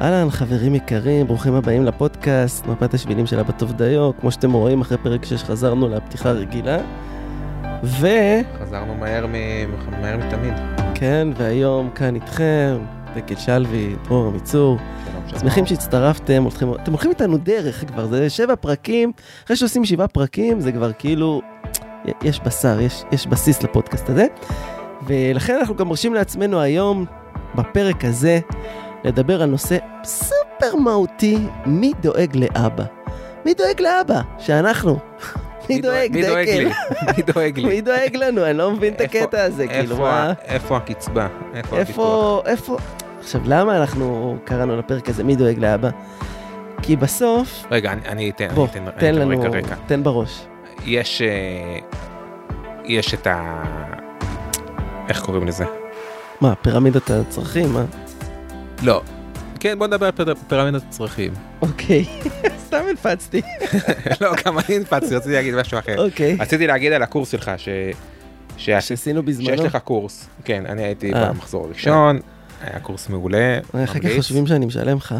אהלן חברים יקרים, ברוכים הבאים לפודקאסט מפת השבילים של אבא טוב דיו. כמו שאתם רואים, אחרי פרק 6 חזרנו לפתיחה הרגילה ו... חזרנו מהר מתמיד. כן, והיום כאן איתכם דקל שלוי, דרור המצור. שמחים שהצטרפתם, אתם הולכים איתנו דרך כבר, זה 7 פרקים. אחרי שעושים 7 פרקים זה כבר כאילו יש בשר, יש בסיס לפודקאסט הזה, ולכן אנחנו גם מרשים לעצמנו היום בפרק הזה לדבר על נושא סופר מהותי, מי דואג לאבא? מי דואג לאבא? שאנחנו. מי דואג דקל? מי דואג לי? מי דואג לנו? אני לא מבין את הקטע הזה, כאילו מה? איפה הקצבה? איפה הביטוח? איפה? עכשיו, למה אנחנו קראנו לפרק הזה, מי דואג לאבא? כי בסוף... רגע, אני אתן. בוא, תן לנו, תן בראש. יש את ה... איך קוראים לזה? מה, פירמידת הצרכים, מה? לא. כן, בוא נדבר על פירמידת הצרכים. אוקיי. סתם הנפצתי. לא, גם אני הנפצתי, רציתי להגיד משהו אחר. אוקיי. רציתי להגיד על הקורס שלך, שעשינו בזמנו. שיש לך קורס. כן, אני הייתי במחזור הראשון, היה קורס מעולה. אחר כך חושבים שאני משלם לך.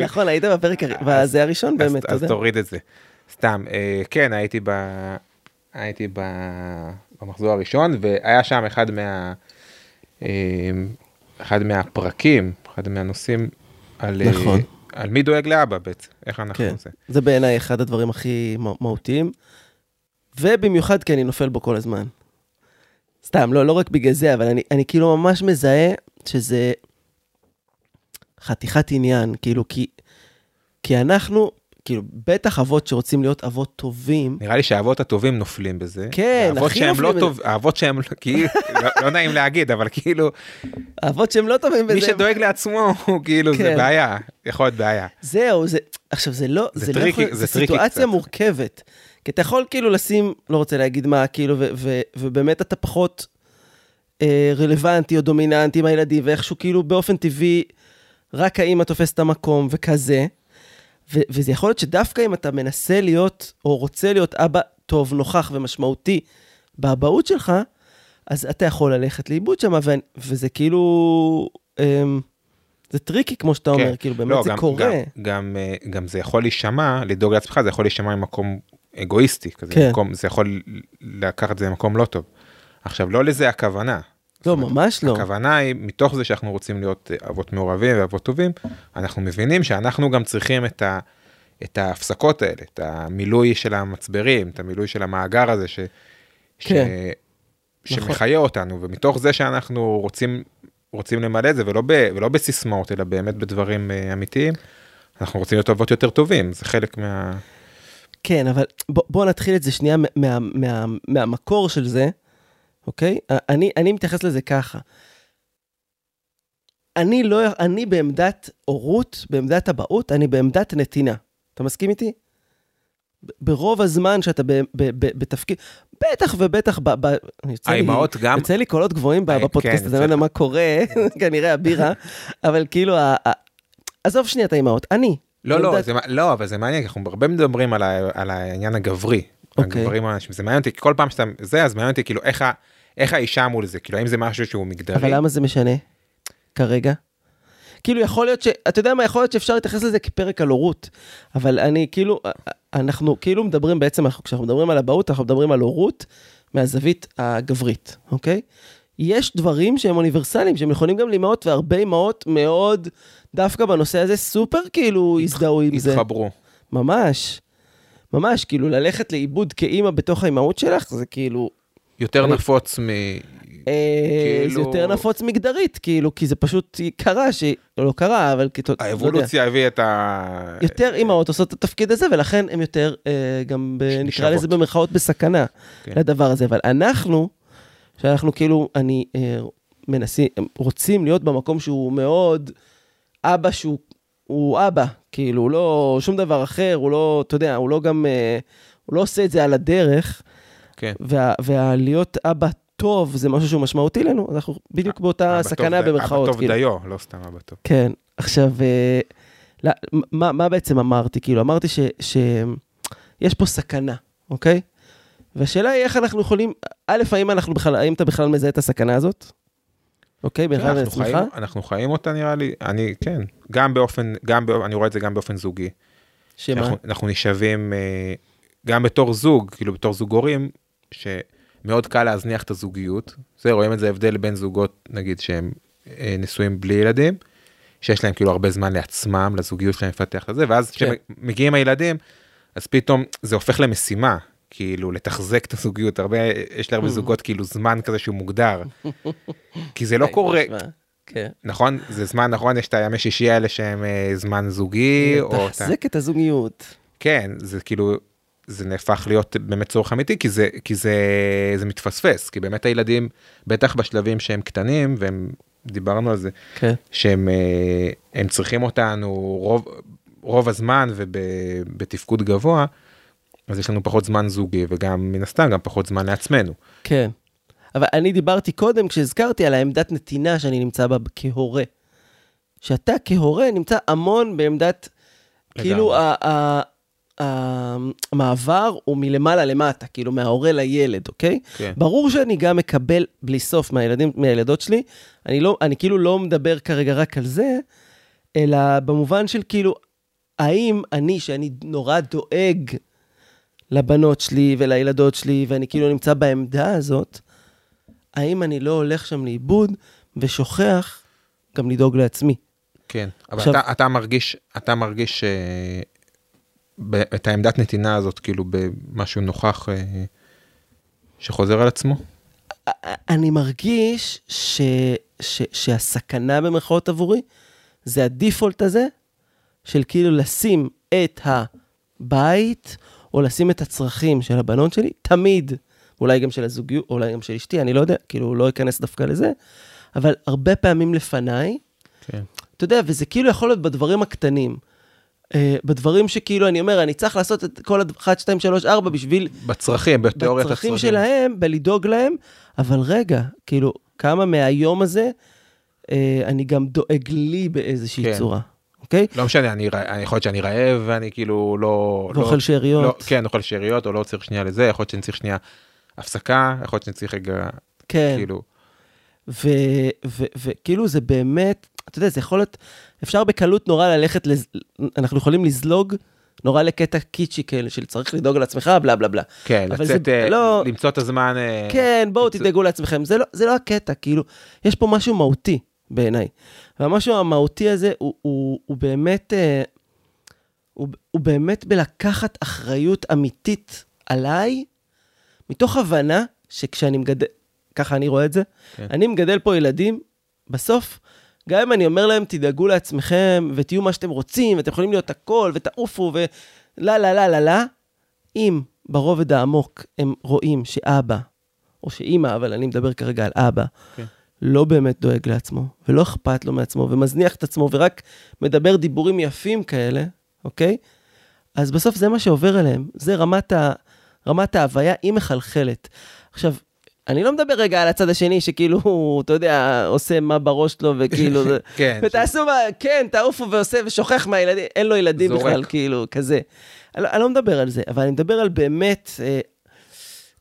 נכון, היית בפרק הזה הראשון באמת, אתה יודע. אז תוריד את זה. סתם, כן, הייתי במחזור הראשון, והיה שם אחד מהנושאים על מי דואג לאבא בעצם, איך אנחנו עושה. זה בעיניי אחד הדברים הכי מהותיים, ובמיוחד כי אני נופל בו כל הזמן. סתם, לא רק בגלל זה, אבל אני כאילו ממש מזהה שזה חתיכת עניין, כאילו כי אנחנו, כאילו בטח אבות שרוצים להיות אבות טובים. נראה לי שהאבות הטובים נופלים בזה. כן, הכי נופלים בזה. האבות שהם כאילו, לא נעים להגיד, אבל כאילו... האבות שהם לא טובים בזה. מי שדואג לעצמו, כאילו זה בעיה, יכול להיות בעיה. זהו, עכשיו זה לא... זה טריקי קצת. זה סיטואציה מורכבת. כי אתה יכול כאילו לשים, לא רוצה להגיד מה, כאילו, ובאמת אתה פחות רלוונטי או דומיננטי עם הילדים, ואיכשהו כאילו באופן טבעי, רק האמא תופסת את המקום וכזה. וזה יכול להיות שדווקא אם אתה מנסה להיות, או רוצה להיות אבא טוב, נוכח ומשמעותי באבהות שלך, אז אתה יכול ללכת לאיבוד שם, וזה כאילו, זה טריקי כמו שאתה אומר, כאילו באמת זה קורה. גם זה יכול להישמע, לדאוג לעצמך, זה יכול להישמע ממקום אגואיסטי, זה יכול לקחת את זה למקום לא טוב. עכשיו, לא לזה הכוונה. לא, ממש לא. הכוונה היא, מתוך זה שאנחנו רוצים להיות אבות מעורבים ואבות טובים, אנחנו מבינים שאנחנו גם צריכים את ההפסקות האלה, את המילוי של המצברים, את המילוי של המאגר הזה, שמחיה אותנו, ומתוך זה שאנחנו רוצים למלא את זה, ולא בסיסמאות, אלא באמת בדברים אמיתיים, אנחנו רוצים להיות אבות יותר טובים, זה חלק מה... כן, אבל בואו נתחיל את זה שנייה מהמקור של זה, אוקיי? אני מתייחס לזה ככה. אני בעמדת הורות, בעמדת הבאות, אני בעמדת נתינה. אתה מסכים איתי? ברוב הזמן שאתה בתפקיד, בטח ובטח, האימהות גם... יוצא לי קולות גבוהים בפודקאסט, אני לא יודע מה קורה, כנראה הבירה, אבל כאילו, עזוב שנייה את האימהות, אני. לא, אבל זה מעניין, אנחנו הרבה מדברים על העניין הגברי. הגברים האנשים, זה מעניין אותי, כל פעם שאתה זה, אז מעניין אותי כאילו איך האישה מול זה, כאילו האם זה משהו שהוא מגדרי. אבל למה זה משנה כרגע? כאילו יכול להיות אתה יודע מה, יכול להיות שאפשר להתייחס לזה כפרק על הורות, אבל אני כאילו, אנחנו כאילו מדברים בעצם, כשאנחנו מדברים על הבאות, אנחנו מדברים על הורות מהזווית הגברית, אוקיי? יש דברים שהם אוניברסליים, שהם נכונים גם לאמאות, והרבה אמאות מאוד, דווקא בנושא הזה, סופר כאילו הזדהו עם זה. התחברו. ממש, כאילו, ללכת לאיבוד כאימא בתוך האימהות שלך, זה כאילו... יותר נפוץ מ... זה יותר נפוץ מגדרית, כאילו, כי זה פשוט קרה, שלא קרה, אבל... האבולוציה הביא את ה... יותר אימהות עושות את התפקיד הזה, ולכן הם יותר, גם נקרא לזה במרכאות בסכנה, לדבר הזה. אבל אנחנו, שאנחנו כאילו, אני רוצים להיות במקום שהוא מאוד אבא שהוא... הוא אבא, כאילו, הוא לא, שום דבר אחר, הוא לא, אתה יודע, הוא לא גם, הוא לא עושה את זה על הדרך, כן. והלהיות אבא טוב, זה משהו שהוא משמעותי לנו, אנחנו בדיוק באותה סכנה במרכאות. אבא טוב דיו, לא סתם אבא טוב. כן, עכשיו, מה בעצם אמרתי? כאילו, אמרתי שיש פה סכנה, אוקיי? והשאלה היא איך אנחנו יכולים, האם אתה בכלל מזהה את הסכנה הזאת? אוקיי, בכלל אצלך? אנחנו חיים אותה, נראה לי, אני, כן, גם באופן, אני רואה את זה גם באופן זוגי. שמה? אנחנו נשאבים, גם בתור זוג, כאילו בתור זוג הורים, שמאוד קל להזניח את הזוגיות, זה, רואים את זה הבדל בין זוגות, נגיד, שהם נשואים בלי ילדים, שיש להם כאילו הרבה זמן לעצמם, לזוגיות שלהם לפתח את זה, ואז כשמגיעים הילדים, אז פתאום זה הופך למשימה, כאילו, לתחזק את הזוגיות, הרבה, יש להרבה זוגות, כאילו, זמן כזה שהוא מוגדר, כי זה לא קורה, נכון? זה זמן, נכון, יש את הימי שישי האלה שהם זמן זוגי, או... תחזק את הזוגיות. כן, זה כאילו, זה נהפך להיות באמת צורך אמיתי, כי זה, מתפספס, כי באמת הילדים, בטח בשלבים שהם קטנים, והם, דיברנו על זה, שהם, הם צריכים אותנו רוב הזמן, ובתפקוד גבוה, אז יש לנו פחות זמן זוגי, וגם מן הסתם, גם פחות זמן לעצמנו. כן. אבל אני דיברתי קודם, כשהזכרתי על העמדת נתינה שאני נמצא בה כהורה. שאתה כהורה נמצא המון בעמדת, כאילו, המעבר הוא מלמעלה למטה, כאילו, מההורה לילד, אוקיי? כן. ברור שאני גם מקבל בלי סוף מהילדים, מהילדות שלי. אני כאילו לא מדבר כרגע רק על זה, אלא במובן של כאילו, האם אני, שאני נורא דואג, לבנות שלי ולילדות שלי, ואני כאילו נמצא בעמדה הזאת, האם אני לא הולך שם לאיבוד, ושוכח גם לדאוג לעצמי. כן, אבל עכשיו... אתה מרגיש את העמדת נתינה הזאת, כאילו במשהו נוכח, שחוזר על עצמו? אני מרגיש שהסכנה במרכאות עבורי, זה הדיפולט הזה, של כאילו לשים את הבית, או לשים את הצרכים של הבנות שלי, תמיד, אולי גם של הזוגיות, אולי גם של אשתי, אני לא יודע, כאילו לא אכנס דווקא לזה, אבל הרבה פעמים לפניי, כן. אתה יודע, וזה כאילו יכול להיות בדברים הקטנים, בדברים שכאילו אני אומר, אני צריך לעשות את כל 1, 2, 3, 4, בשביל... בצרכים, בתיאוריית הצרכים. בצרכים שלהם, בלדאוג להם, אבל רגע, כאילו, כמה מהיום הזה, אני גם דואג לי באיזושהי כן. צורה. Okay. לא משנה, אני יכול להיות שאני רעב, ואני כאילו לא... ואוכל שעריות. לא, כן, אוכל שעריות, או לא צריך שנייה לזה, יכול להיות שאני צריך שנייה הפסקה, יכול להיות שאני צריך רגע... כן. כאילו... וכאילו זה באמת, אתה יודע, זה יכול להיות... אפשר בקלות נורא ללכת, אנחנו יכולים לזלוג נורא לקטע קיצ'י כאלה, של צריך לדאוג לעצמך, בלה בלה בלה. כן, לצאת, לא... למצוא את הזמן... כן, בואו תדאגו לעצמכם, זה לא הקטע, כאילו, יש פה משהו מהותי. בעיניי. והמשהו המהותי הזה הוא באמת, הוא באמת בלקחת אחריות אמיתית עליי, מתוך הבנה שכשאני מגדל, ככה אני רואה את זה, אני מגדל פה ילדים, בסוף, גם אם אני אומר להם, תדאגו לעצמכם, ותהיו מה שאתם רוצים, ואתם יכולים להיות הכל, ותעופו, ולא, לא, לא, לא, לא, אם ברובד העמוק הם רואים שאבא, או שאמא, אבל אני מדבר כרגע על אבא, לא באמת דואג לעצמו, ולא אכפת לו מעצמו, ומזניח את עצמו, ורק מדבר דיבורים יפים כאלה, אוקיי? אז בסוף זה מה שעובר אליהם, זה רמת ההוויה, היא מחלחלת. עכשיו, אני לא מדבר רגע על הצד השני, שכאילו, אתה יודע, עושה מה בראש לו, וכאילו, ותעשו מה, כן, תעופו ועושה, ושוכח מהילדים, אין לו ילדים בכלל, כאילו, כזה. אני לא מדבר על זה, אבל אני מדבר על באמת,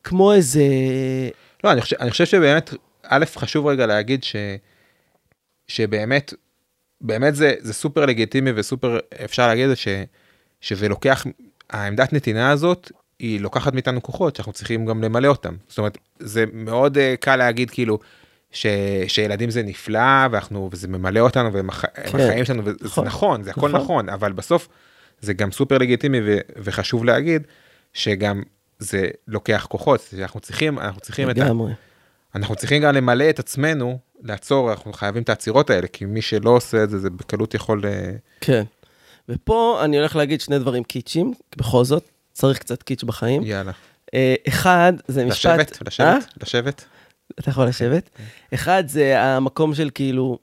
כמו איזה... לא, אני חושב שבאמת... א', חשוב רגע להגיד שבאמת, זה סופר לגיטימי וסופר אפשר להגיד שזה לוקח, העמדת נתינה הזאת, היא לוקחת מאיתנו כוחות שאנחנו צריכים גם למלא אותם. זאת אומרת, זה מאוד קל להגיד כאילו, שילדים זה נפלא, וזה ממלא אותנו, והם החיים שלנו, וזה נכון, זה הכל נכון, אבל בסוף זה גם סופר לגיטימי וחשוב להגיד, שגם זה לוקח כוחות, שאנחנו צריכים, אנחנו צריכים גם למלא את עצמנו, לעצור, אנחנו חייבים את העצירות האלה, כי מי שלא עושה את זה, זה בקלות יכול... כן. ופה אני הולך להגיד שני דברים קיצ'ים, בכל זאת, צריך קצת קיץ' בחיים. יאללה. אחד, זה משפט... לשבת. אתה יכול לשבת. אחד, זה המקום של כאילו...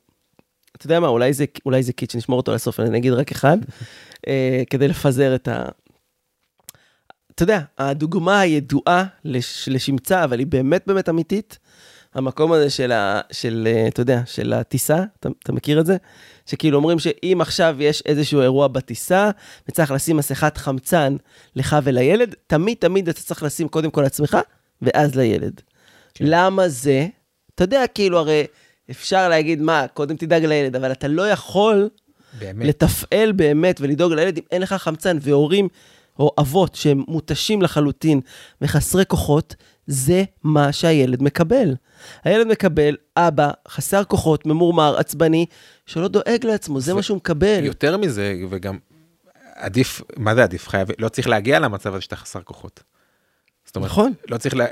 אתה יודע מה, אולי זה קיץ', נשמור אותו לסוף, אני אגיד רק אחד, כדי לפזר את ה... אתה יודע, הדוגמה הידועה לשמצה, אבל היא באמת באמת אמיתית, המקום הזה של הטיסה, אתה מכיר את זה? שכאילו אומרים שאם עכשיו יש איזשהו אירוע בטיסה, וצריך לשים מסכת חמצן לך ולילד, תמיד אתה צריך לשים קודם כל עצמך, ואז לילד. למה זה? אתה יודע, כאילו הרי אפשר להגיד מה, קודם תדאג לילד, אבל אתה לא יכול באמת. לתפעל באמת ולדאוג לילד, אם אין לך חמצן, והורים או אבות שהם מותשים לחלוטין, מחסרי כוחות, זה מה שהילד מקבל. הילד מקבל אבא, חסר כוחות, ממורמר, עצבני, שלא דואג לעצמו, זה מה שהוא מקבל. יותר מזה, וגם עדיף, מה זה עדיף? חייב, לא צריך להגיע למצב הזה שאתה חסר כוחות. זאת אומרת, נכון.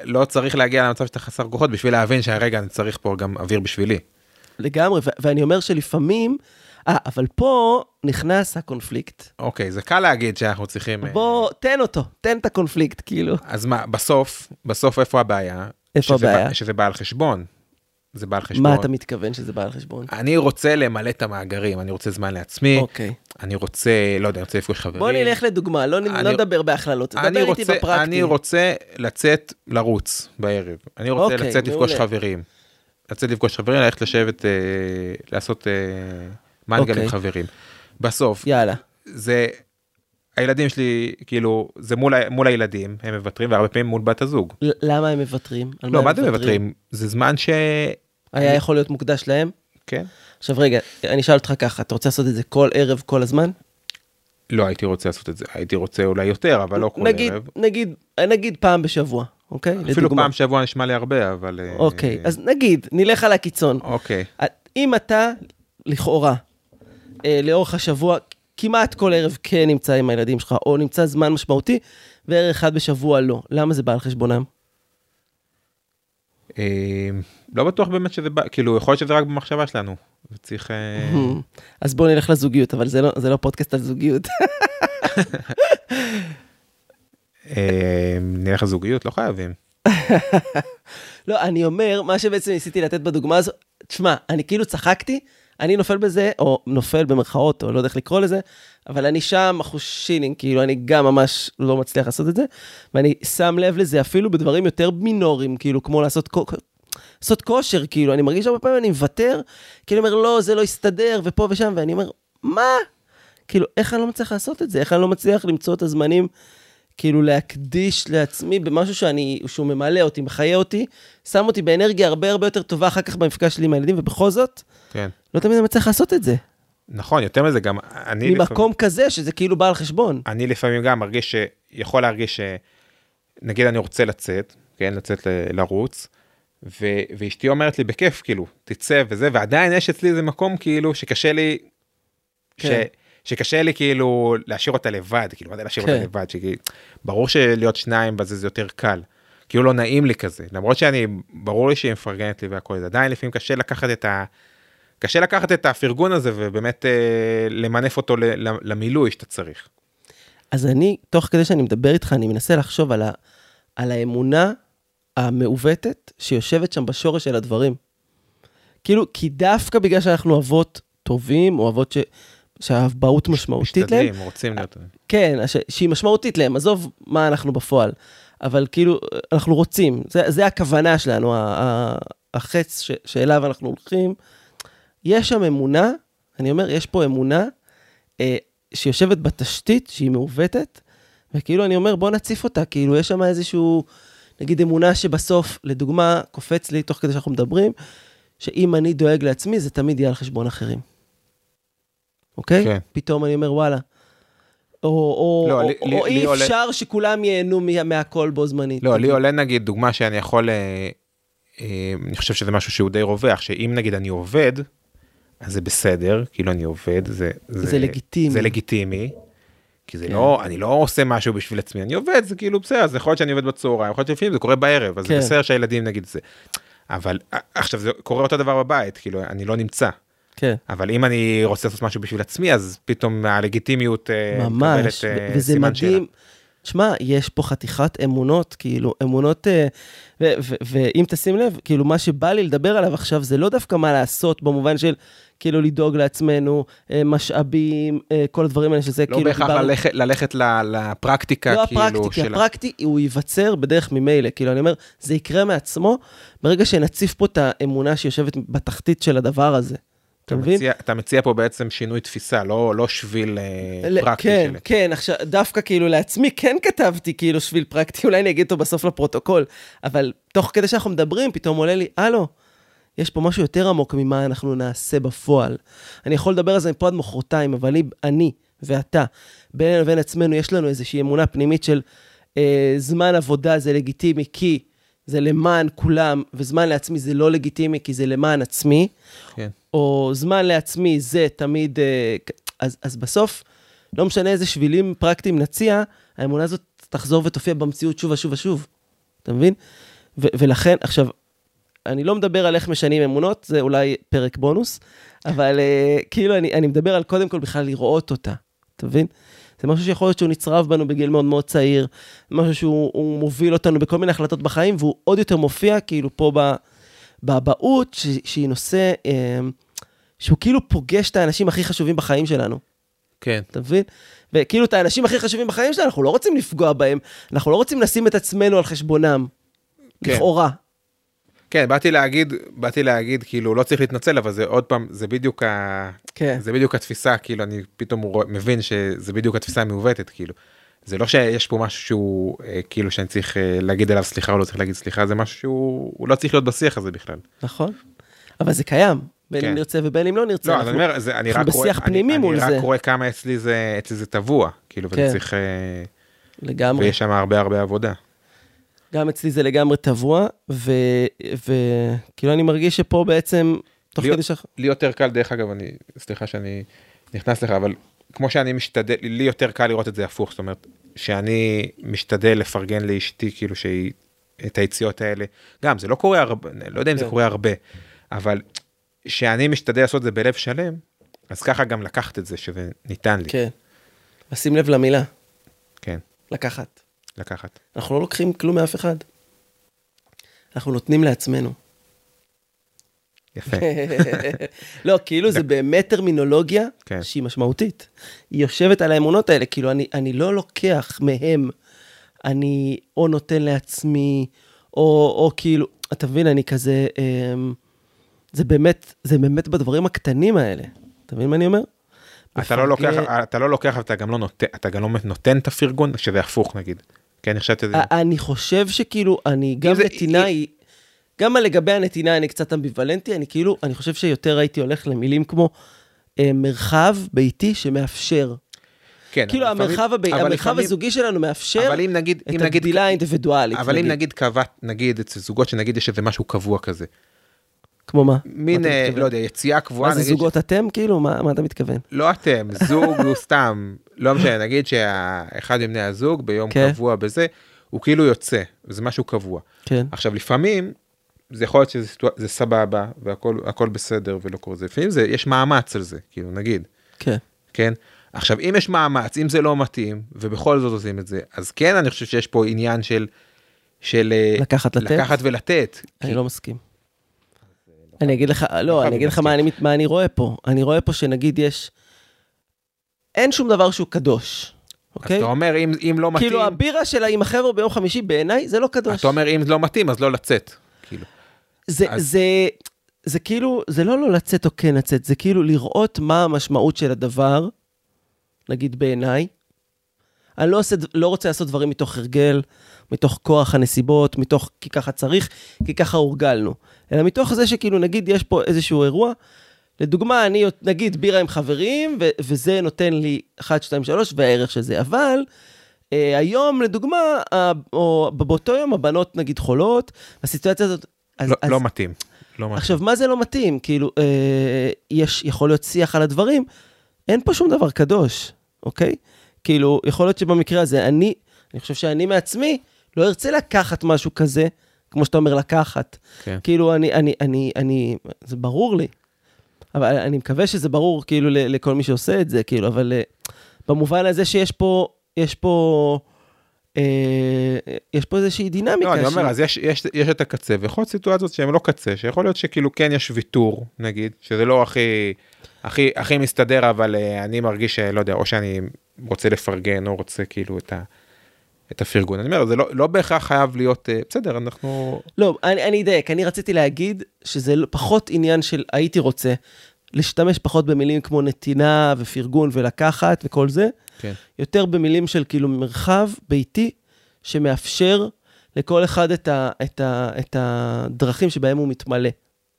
לא צריך להגיע למצב שאתה חסר כוחות, בשביל להבין שהרגע אני צריך פה גם אוויר בשבילי. לגמרי, ואני אומר שלפעמים, אבל פה נכנס הקונפליקט. אוקיי, זה קל להגיד שאנחנו צריכים... בוא, תן אותו, תן את הקונפליקט, כאילו. אז מה, בסוף איפה הבעיה? איפה הבעיה? שזה בעל חשבון. זה בעל חשבון. מה אתה מתכוון שזה בעל חשבון? אני רוצה למלא את המאגרים, אני רוצה זמן לעצמי. אוקיי. אני רוצה, לא יודע, אני רוצה לפגוש חברים. בוא נלך לדוגמה, לא נדבר בהכללות, נדבר איתי בפרקטי. אני רוצה לצאת לרוץ בערב. אני רוצה לצאת לפגוש חברים. לצאת לפגוש חברים, ללכת לשבת, לעשות מנגל עם חברים. בסוף, יאללה. זה, הילדים שלי, כאילו, זה מול הילדים, הם מבטרים, והרבה פעמים מול בת הזוג. למה הם מבטרים? לא, מה הם מבטרים? זה זמן ש... היה יכול להיות מוקדש להם? כן. עכשיו רגע, אני אשאל אותך ככה, אתה רוצה לעשות את זה כל ערב, כל הזמן? לא, הייתי רוצה לעשות את זה, הייתי רוצה אולי יותר, אבל לא כל ערב. נגיד פעם בשבוע, אוקיי? אפילו פעם בשבוע נשמע לי הרבה, אבל... אוקיי, אז נגיד, נלך על הקיצון. אוקיי. אם אתה, לכאורה, לאורך השבוע, כמעט כל ערב כן נמצא עם הילדים שלך, או נמצא זמן משמעותי, וערב אחד בשבוע לא. למה זה בא על חשבונם? לא בטוח באמת שזה בא, כאילו, יכול להיות שזה רק במחשבה שלנו. וצריך... אז בואו נלך לזוגיות, אבל זה לא פודקאסט על זוגיות. נלך לזוגיות, לא חייבים. לא, אני אומר, מה שבעצם ניסיתי לתת בדוגמה הזו, תשמע, אני כאילו צחקתי, אני נופל בזה, או נופל במרכאות, או לא יודע איך לקרוא לזה, אבל אני שם חושינג, כאילו אני גם ממש לא מצליח לעשות את זה, ואני שם לב לזה אפילו בדברים יותר מינוריים, כאילו כמו לעשות כושר, כאילו אני מרגיש הרבה פעמים אני מוותר, כאילו אומר לא, זה לא יסתדר, ופה ושם, ואני אומר, מה? כאילו איך אני לא מצליח לעשות את זה? איך אני לא מצליח למצוא את הזמנים, כאילו להקדיש לעצמי במשהו שהוא ממלא אותי, מחיה אותי, שם אותי באנרגיה הרבה הרבה יותר טובה אחר כך במפגש שלי עם הילדים, ובכל זאת, כן. לא תמיד אני צריך לעשות את זה. נכון, יותר מזה גם, אני... ממקום כזה, שזה כאילו בעל חשבון. אני לפעמים גם מרגיש יכול להרגיש נגיד אני רוצה לצאת, כן, לצאת לרוץ, ואשתי אומרת לי בכיף, כאילו, תצא וזה, ועדיין יש אצלי איזה מקום, כאילו, שקשה לי... כן. שקשה לי כאילו להשאיר אותה לבד, כאילו, מה זה להשאיר אותה לבד, ברור שלהיות שניים בזה זה יותר קל, כאילו לא נעים לי כזה, למרות שאני, ברור לי שהיא מפרגנת לי והכל, זה עדיין לפעמים קשה לקחת את הפרגון הזה, ובאמת למנף אותו למילוי שאתה צריך. אז אני, תוך כדי שאני מדבר איתך, אני מנסה לחשוב על האמונה המעוותת, שיושבת שם בשורש של הדברים. כאילו, כי דווקא בגלל שאנחנו אבות טובים, או אבות שהאבהות משמעותית להם. משתדלים, רוצים להיות. כן, שהיא משמעותית להם, עזוב מה אנחנו בפועל, אבל כאילו, אנחנו רוצים, זה הכוונה שלנו, החץ שאליו אנחנו הולכים, יש שם אמונה, אני אומר, יש פה אמונה, שיושבת בתשתית, שהיא מעוותת, וכאילו אני אומר, בוא נציף אותה, כאילו יש שם איזשהו, נגיד אמונה שבסוף, לדוגמה, קופץ לי, תוך כדי שאנחנו מדברים, שאם אני דואג לעצמי, זה תמיד יהיה על חשבון אחרים. אוקיי? פתאום אני אומר, וואלה. או אי אפשר שכולם ייהנו מהכל בו זמנית. לא, לי עולה נגיד דוגמה שאני יכול, אני חושב שזה משהו שהוא די רווח, שאם נגיד אני עובד, אז זה בסדר, כאילו אני עובד, זה לגיטימי. זה לגיטימי, כי זה לא, אני לא עושה משהו בשביל עצמי, אני עובד, זה כאילו בסדר, אז יכול להיות שאני עובד בצהריים, יכול להיות שלפעמים זה קורה בערב, אז זה בסדר שהילדים נגיד זה. אבל עכשיו זה קורה אותו דבר בבית, כאילו אני לא נמצא. אבל אם אני רוצה לעשות משהו בשביל עצמי, אז פתאום הלגיטימיות מקבלת סימן שאלה. תשמע, יש פה חתיכת אמונות, כאילו, אמונות, ואם תשים לב, כאילו, מה שבא לי לדבר עליו עכשיו, זה לא דווקא מה לעשות, במובן של, כאילו, לדאוג לעצמנו, משאבים, כל הדברים האלה שזה, כאילו... לא בהכרח ללכת לפרקטיקה, כאילו... לא הפרקטיקה, הפרקטי הוא ייווצר בדרך ממילא, כאילו, אני אומר, זה יקרה מעצמו, ברגע שנציף פה את האמונה שיושבת בתחתית של הדבר הזה. אתה מציע פה בעצם שינוי תפיסה, לא שביל פרקטי. כן, כן, דווקא כאילו לעצמי כן כתבתי כאילו שביל פרקטי, אולי אני אגיד אותו בסוף לפרוטוקול, אבל תוך כדי שאנחנו מדברים, פתאום עולה לי, הלו, יש פה משהו יותר עמוק ממה אנחנו נעשה בפועל. אני יכול לדבר על זה מפה עד מחרתיים, אבל אני ואתה, בינינו ובין עצמנו, יש לנו איזושהי אמונה פנימית של זמן עבודה זה לגיטימי כי זה למען כולם, וזמן לעצמי זה לא לגיטימי כי זה למען עצמי, כן. או זמן לעצמי זה תמיד, אז בסוף, לא משנה איזה שבילים פרקטיים נציע, האמונה הזאת תחזור ותופיע במציאות שוב ושוב ושוב. אתה מבין? ולכן, עכשיו, אני לא מדבר על איך משנים אמונות, זה אולי פרק בונוס, אבל כאילו אני מדבר על קודם כל בכלל לראות אותה, אתה מבין? זה משהו שיכול להיות שהוא נצרב בנו בגיל מאוד מאוד צעיר, משהו שהוא מוביל אותנו בכל מיני החלטות בחיים, והוא עוד יותר מופיע כאילו פה בהבאות, שהיא נושא, שהוא כאילו פוגש את האנשים הכי חשובים בחיים שלנו. כן. אתה מבין? וכאילו את האנשים הכי חשובים בחיים שלנו, אנחנו לא רוצים לפגוע בהם, אנחנו לא רוצים לשים את עצמנו על חשבונם, לכאורה. כן, באתי להגיד, כאילו, לא צריך להתנצל, אבל זה עוד פעם, זה בדיוק התפיסה, כאילו, אני פתאום מבין שזה בדיוק התפיסה המעוותת, כאילו. זה לא שיש פה משהו, כאילו, שאני צריך להגיד עליו סליחה, או לא צריך להגיד סליחה, זה משהו, הוא לא צריך להיות בשיח הזה בכלל. נכון, אבל זה קיים, בין אם נרצה ובין אם לא נרצה. לא, אז אני אומר, אני רק רואה כמה אצלי זה טבוע, כאילו, ואני צריך, ויש שם הרבה הרבה עבודה. גם אצלי זה לגמרי טבוע, וכאילו אני מרגיש שפה בעצם, תוך כדי לי יותר קל, דרך אגב, סליחה שאני נכנס לך, אבל כמו שאני משתדל, לי יותר קל לראות את זה הפוך, זאת אומרת, שאני משתדל לפרגן לאשתי, כאילו שהיא, את היציאות האלה, גם זה לא קורה הרבה, לא יודע אם זה קורה הרבה, אבל שאני משתדל לעשות את זה בלב שלם, אז ככה גם לקחת את זה, שניתן לי. כן, ושים לב למילה. כן. לקחת. אנחנו לא לוקחים כלום מאף אחד. אנחנו נותנים לעצמנו. יפה. לא, כאילו זה באמת טרמינולוגיה שהיא משמעותית. היא יושבת על האמונות האלה, כאילו אני לא לוקח מהם, אני או נותן לעצמי, או כאילו, אתה מבין, אני כזה, זה באמת בדברים הקטנים האלה. אתה מבין מה אני אומר? אתה לא לוקח, אתה גם לא נותן את הפרגון, שזה הפוך נגיד. כן, אני חושב שכאילו, אני גם נתינה, גם לגבי הנתינה אני קצת אמביוולנטי, אני חושב שיותר הייתי הולך למילים כמו מרחב ביתי שמאפשר. כאילו המרחב הזוגי שלנו מאפשר את הגדילה האינדיבידואלית. אבל אם נגיד אצל זוגות שנגיד יש איזה משהו קבוע כזה, כמו מה? מין, לא יודע, יציאה קבועה. אז זוגות אתם, כאילו? מה אתה מתכוון? לא אתם, זוג הוא סתם, לא משנה, נגיד שהאחד מבני הזוג ביום קבוע בזה, הוא כאילו יוצא, זה משהו קבוע. עכשיו, לפעמים, זה יכול להיות שזה סבבה, והכל בסדר ולא קורה זה. לפעמים יש מאמץ על זה, כאילו, נגיד. כן. עכשיו, אם יש מאמץ, אם זה לא מתאים, ובכל זאת עושים את זה, אז כן, אני חושב שיש פה עניין של לקחת ולתת. אני לא מסכים. אני אגיד לך מה אני רואה פה. אני רואה פה שנגיד יש, אין שום דבר שהוא קדוש. אז אתה אומר, אם לא מתאים, כאילו הבירה שלה עם החבר'ה ביום חמישי, בעיניי זה לא קדוש. אתה אומר, אם לא מתאים, אז לא לצאת. זה כאילו, זה לא לצאת או כן לצאת, זה כאילו לראות מה המשמעות של הדבר, נגיד בעיניי. אני לא רוצה לעשות דברים מתוך הרגל, מתוך כוח הנסיבות, מתוך כי ככה צריך, כי ככה הורגלנו. אלא מתוך זה שכאילו נגיד יש פה איזשהו אירוע, לדוגמה אני נגיד בירה עם חברים, וזה נותן לי 1, 2, 3 והערך של זה, אבל היום לדוגמה, או באותו יום הבנות נגיד חולות, הסיטואציה הזאת לא מתאים. עכשיו מה זה לא מתאים? כאילו יש, יכול להיות שיח על הדברים, אין פה שום דבר קדוש, אוקיי? כאילו יכול להיות שבמקרה הזה אני חושב שאני מעצמי לא ארצה לקחת משהו כזה, כמו שאתה אומר לקחת. כן. כאילו אני, זה ברור לי. אבל אני מקווה שזה ברור כאילו לכל מי שעושה את זה, כאילו, אבל במובן הזה שיש פה, יש פה איזושהי דינמיקה. לא, אני אומר, אז יש את הקצה, ויכול להיות סיטואציות שהן לא קצה, שיכול להיות שכאילו כן יש ויתור, נגיד, שזה לא הכי מסתדר, אבל אני מרגיש שלא יודע, או שאני רוצה לפרגן, או רוצה כאילו את הפרגון. אני אומר, זה לא בהכרח חייב להיות, בסדר, אנחנו לא, אני אדייק, אני רציתי להגיד שזה פחות עניין של הייתי רוצה, להשתמש פחות במילים כמו נתינה ופרגון ולקחת וכל זה, כן. יותר במילים של כאילו מרחב ביתי, שמאפשר לכל אחד את הדרכים שבהם הוא מתמלא.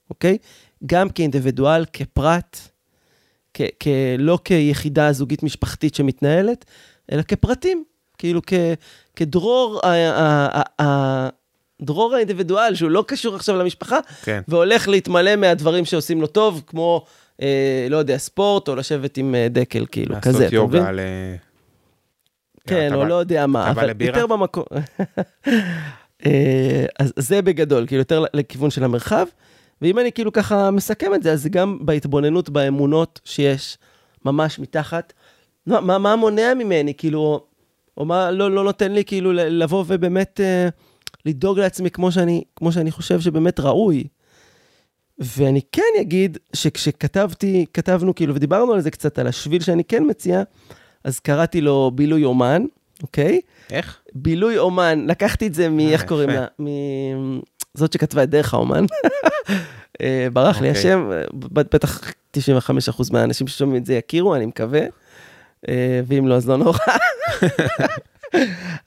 אוקיי? גם כאינדיבידואל, כפרט, לא כיחידה זוגית משפחתית שמתנהלת, אלא כפרטים, כאילו כדרור, דרור האינדיבידואל, שהוא לא קשור עכשיו למשפחה, והולך להתמלא מהדברים שעושים לו טוב, כמו, לא יודע, ספורט, או לשבת עם דקל, כאילו, כזה. לעשות יוגה ל... כן, או לא יודע מה, אבל יותר במקום. אז זה בגדול, כאילו, יותר לכיוון של המרחב, ואם אני כאילו ככה מסכם את זה, אז גם בהתבוננות, באמונות שיש ממש מתחת, מה מונע ממני, כאילו, או מה לא נותן לי, כאילו, לבוא ובאמת... לדאוג לעצמי כמו שאני חושב שבאמת ראוי. ואני כן אגיד שכתבנו כאילו, ודיברנו על זה קצת, על השביל שאני כן מציע, אז קראתי לו בילוי אומן, אוקיי? איך? בילוי אומן, לקחתי את זה מאיך קוראים לה? זאת שכתבה את דרך האומן. ברח לי השם, בטח 95% מהאנשים ששומעים את זה יכירו, אני מקווה. ואם לא, אז לא נורא.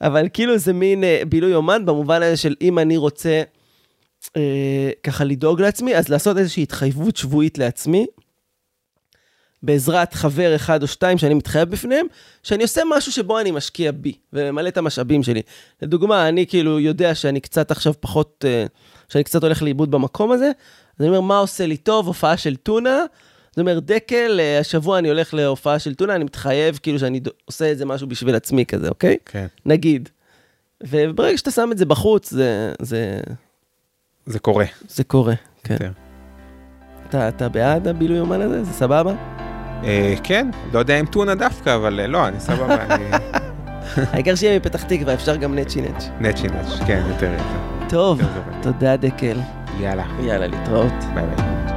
אבל כאילו זה מין בילוי אומן במובן הזה של אם אני רוצה ככה לדאוג לעצמי, אז לעשות איזושהי התחייבות שבועית לעצמי, בעזרת חבר אחד או שתיים שאני מתחייב בפניהם, שאני עושה משהו שבו אני משקיע בי, וממלא את המשאבים שלי. לדוגמה, אני כאילו יודע שאני קצת עכשיו פחות, שאני קצת הולך לאיבוד במקום הזה, אז אני אומר, מה עושה לי טוב? הופעה של טונה, זאת אומרת, דקל, השבוע אני הולך להופעה של טונה, אני מתחייב כאילו שאני עושה איזה משהו בשביל עצמי כזה, אוקיי? כן. נגיד. וברגע שאתה שם את זה בחוץ, זה קורה. זה קורה, כן. אתה בעד הבילוי אומן הזה? זה סבבה? כן, לא יודע אם טונה דווקא, אבל לא, אני סבבה. העיקר שיהיה מפתח תקווה, אפשר גם נצ'י-נצ'. נצ'י-נצ', כן, יותר. טוב, תודה דקל. יאללה. יאללה, להתראות. ביי ביי.